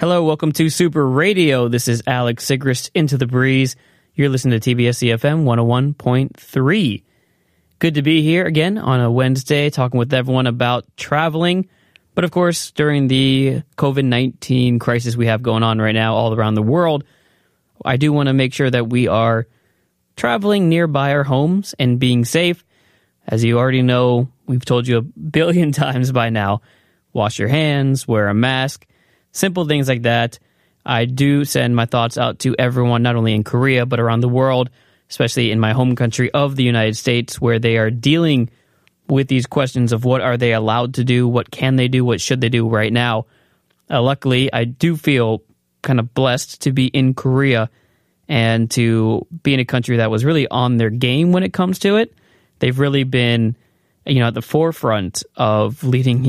Hello, welcome to Super Radio. This is Alex Sigrist, Into The Breeze. You're listening to TBS eFM 101.3. Good to be here again on a Wednesday, talking with everyone about traveling. But of course, during the COVID-19 crisis we have going on right now all around the world, I do want to make sure that we are traveling nearby our homes and being safe. As you already know, we've told you a billion times by now, wash your hands, wear a mask. Simple things like that. I do send my thoughts out to everyone, not only in Korea, but around the world, especially in my home country of the United States, where they are dealing with these questions of what are they allowed to do, what can they do, what should they do right now. Luckily, I do feel kind of blessed to be in Korea and to be in a country that was really on their game when it comes to it. They've really been, at the forefront of leading,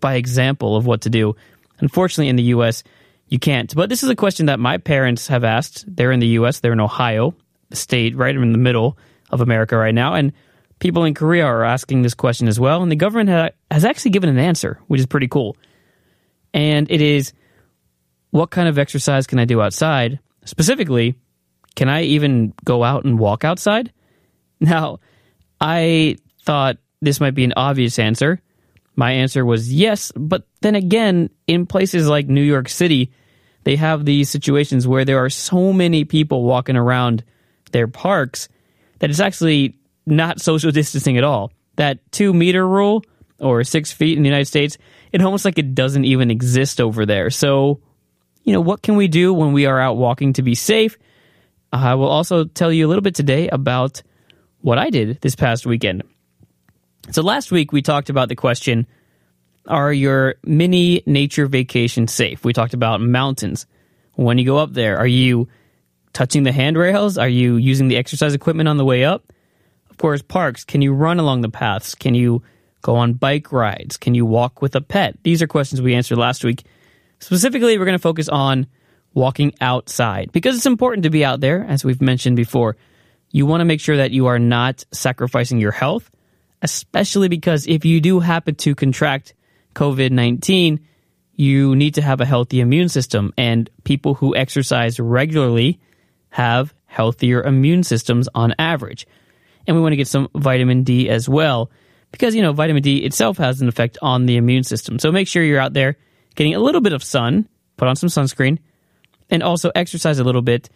by example of what to do. Unfortunately, in the U.S., you can't. But this is a question that my parents have asked. They're in the U.S. They're in Ohio, a state right in the middle of America right now. And people in Korea are asking this question as well. And the government has actually given an answer, which is pretty cool. And it is, what kind of exercise can I do outside? Specifically, can I even go out and walk outside? Now, I thought this might be an obvious answer. My answer was yes, but then again, in places like New York City, they have these situations where there are so many people walking around their parks that it's actually not social distancing at all. That 2-meter rule, or 6 feet in the United States, it almost like it doesn't even exist over there. So, what can we do when we are out walking to be safe? I will also tell you a little bit today about what I did this past weekend. So last week, we talked about the question, are your mini nature vacations safe? We talked about mountains. When you go up there, are you touching the handrails? Are you using the exercise equipment on the way up? Of course, parks. Can you run along the paths? Can you go on bike rides? Can you walk with a pet? These are questions we answered last week. Specifically, we're going to focus on walking outside, because it's important to be out there, as we've mentioned before. You want to make sure that you are not sacrificing your health, especially because if you do happen to contract COVID-19, you need to have a healthy immune system. And people who exercise regularly have healthier immune systems on average. And we want to get some vitamin D as well, because, vitamin D itself has an effect on the immune system. So make sure you're out there getting a little bit of sun, put on some sunscreen, and also exercise a little bit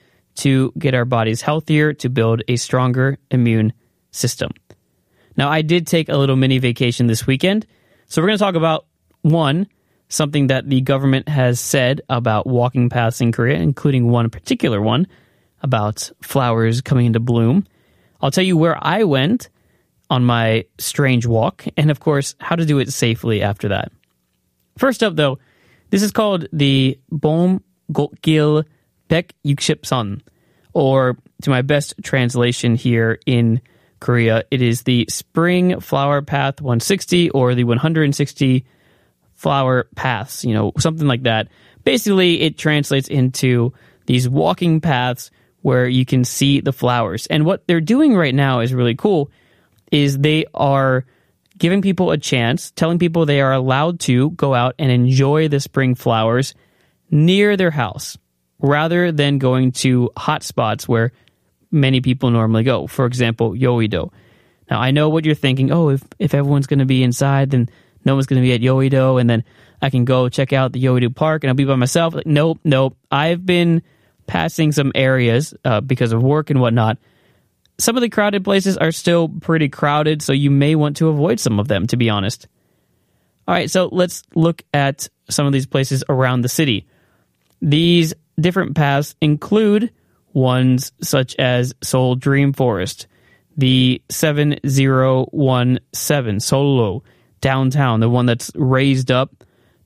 to get our bodies healthier, to build a stronger immune system. Now, I did take a little mini vacation this weekend, so we're going to talk about, one, something that the government has said about walking paths in Korea, including one particular one about flowers coming into bloom. I'll tell you where I went on my strange walk, and of course, how to do it safely after that. First up, though, this is called the Bomgokgil Baekyeukseopson, or to my best translation here in Korea, it is the Spring Flower Path 160, or the 160 Flower Paths, something like that. Basically, it translates into these walking paths where you can see the flowers. And what they're doing right now is really cool, is they are giving people a chance, telling people they are allowed to go out and enjoy the spring flowers near their house, rather than going to hot spots where many people normally go. For example, Yoido. Now, I know what you're thinking. Oh, if everyone's going to be inside, then no one's going to be at Yoido, and then I can go check out the Yoido Park, and I'll be by myself. Like, nope. I've been passing some areas because of work and whatnot. Some of the crowded places are still pretty crowded, so you may want to avoid some of them, to be honest. All right, so let's look at some of these places around the city. These different paths include ones such as Seoul Dream Forest, the 7017 Solo, downtown, the one that's raised up,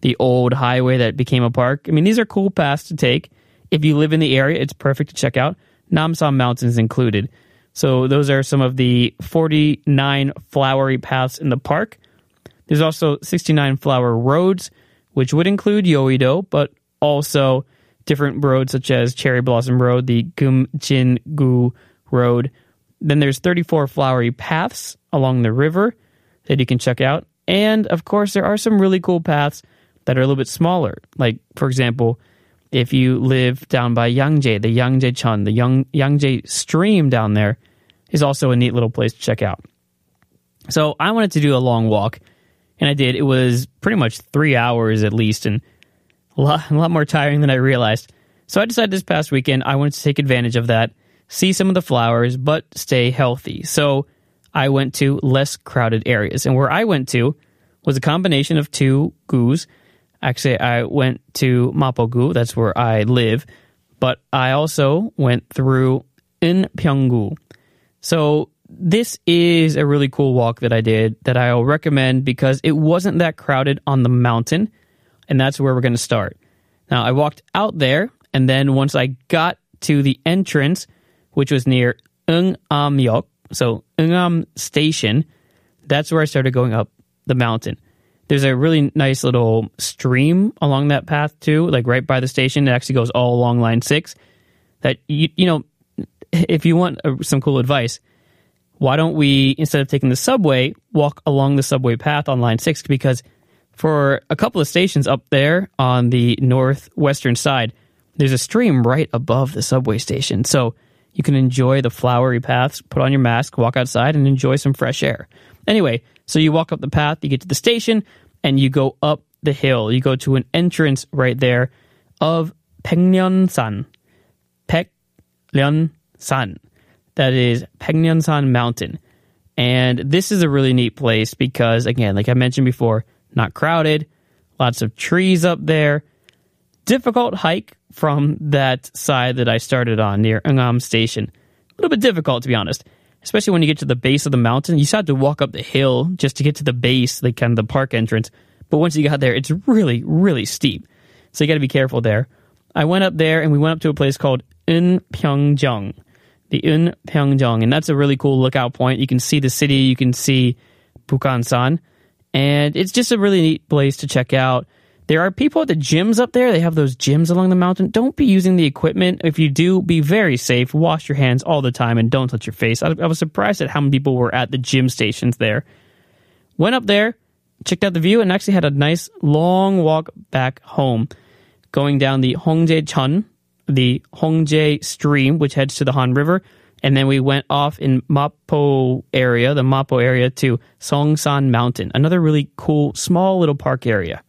the old highway that became a park. I mean, these are cool paths to take If you live in the area, it's perfect to check out. Namsan Mountain is included. So those are some of the 49 flowery paths in the park. There's also 69 flower roads, which would include Yoido, but also different roads such as Cherry Blossom Road, the Gumjin-gu Road. Then there's 34 flowery paths along the river that you can check out. And, of course, there are some really cool paths that are a little bit smaller. Like, for example, if you live down by Yangjae, the Yangjae Cheon, the Yangjae stream down there is also a neat little place to check out. So I wanted to do a long walk, and I did. It was pretty much 3 hours at least, and a lot more tiring than I realized. So I decided this past weekend I wanted to take advantage of that, see some of the flowers, but stay healthy. So I went to less crowded areas. And where I went to was a combination of two gus. Actually, I went to Mapo-gu. That's where I live. But I also went through Eunpyeong-gu. So this is a really cool walk that I did that I'll recommend because it wasn't that crowded on the mountain. And that's where we're going to start. Now, I walked out there. And then once I got to the entrance, which was near Eungam, so Eungam Station, that's where I started going up the mountain. There's a really nice little stream along that path too, like right by the station. It actually goes all along Line 6. That you know, if you want some cool advice, why don't we, instead of taking the subway, walk along the subway path on Line 6? Because for a couple of stations up there on the northwestern side, there's a stream right above the subway station. So you can enjoy the flowery paths, put on your mask, walk outside, and enjoy some fresh air. Anyway, so you walk up the path, you get to the station, and you go up the hill. You go to an entrance right there of 백년산. 백년산. That is 백년산 Mountain. And this is a really neat place because, again, like I mentioned before, not crowded, lots of trees up there. Difficult hike from that side that I started on near Eungam Station. A little bit difficult, to be honest. Especially when you get to the base of the mountain, you just had to walk up the hill just to get to the base, like kind of the park entrance. But once you got there, it's really, really steep. So you got to be careful there. I went up there and we went up to a place called Inpyeongjong, the Inpyeongjong, and that's a really cool lookout point. You can see the city, you can see Bukhansan, and it's just a really neat place to check out. There are people at the gyms up there. They have those gyms along the mountain. Don't be using the equipment. If you do, be very safe. Wash your hands all the time and don't touch your face. I was surprised at how many people were at the gym stations there. Went up there, checked out the view, and actually had a nice long walk back home. Going down the Hongjechon, the Hongje stream, which heads to the Han River. And then we went off in the Mapo area to Songsan Mountain. Another really cool, small little park area.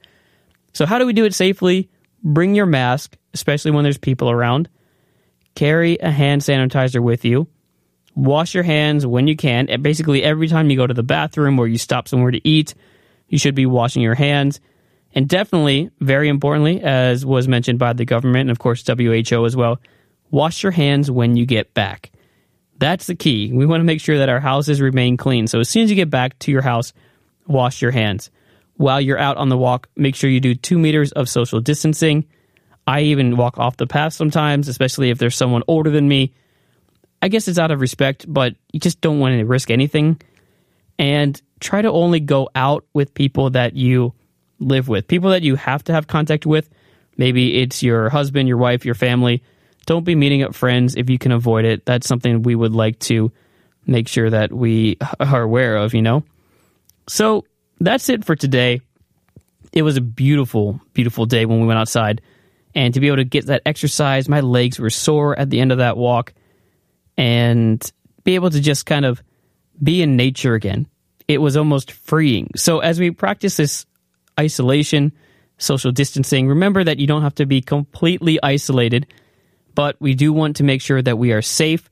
So how do we do it safely? Bring your mask, especially when there's people around. Carry a hand sanitizer with you. Wash your hands when you can. And basically, every time you go to the bathroom or you stop somewhere to eat, you should be washing your hands. And definitely, very importantly, as was mentioned by the government and, of course, WHO as well, wash your hands when you get back. That's the key. We want to make sure that our houses remain clean. So as soon as you get back to your house, wash your hands. While you're out on the walk, make sure you do 2 meters of social distancing. I even walk off the path sometimes, especially if there's someone older than me. I guess it's out of respect, but you just don't want to risk anything. And try to only go out with people that you live with, people that you have to have contact with. Maybe it's your husband, your wife, your family. Don't be meeting up friends if you can avoid it. That's something we would like to make sure that we are aware of, you know? So that's it for today. It was a beautiful, beautiful day when we went outside. And to be able to get that exercise, my legs were sore at the end of that walk. And be able to just kind of be in nature again. It was almost freeing. So as we practice this isolation, social distancing, remember that you don't have to be completely isolated. But we do want to make sure that we are safe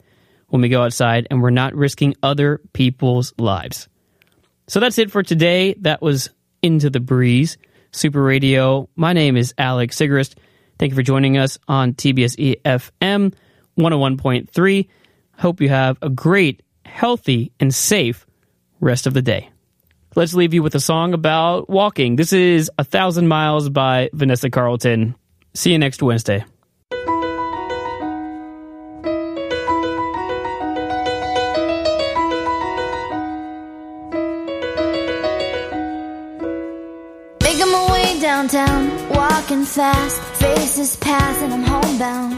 when we go outside and we're not risking other people's lives. So that's it for today. That was Into the Breeze, Super Radio. My name is Alex Sigrist. Thank you for joining us on TBS eFM 101.3. Hope you have a great, healthy, and safe rest of the day. Let's leave you with a song about walking. This is A Thousand Miles by Vanessa Carlton. See you next Wednesday. downtown, walking fast, faces pass and I'm homebound.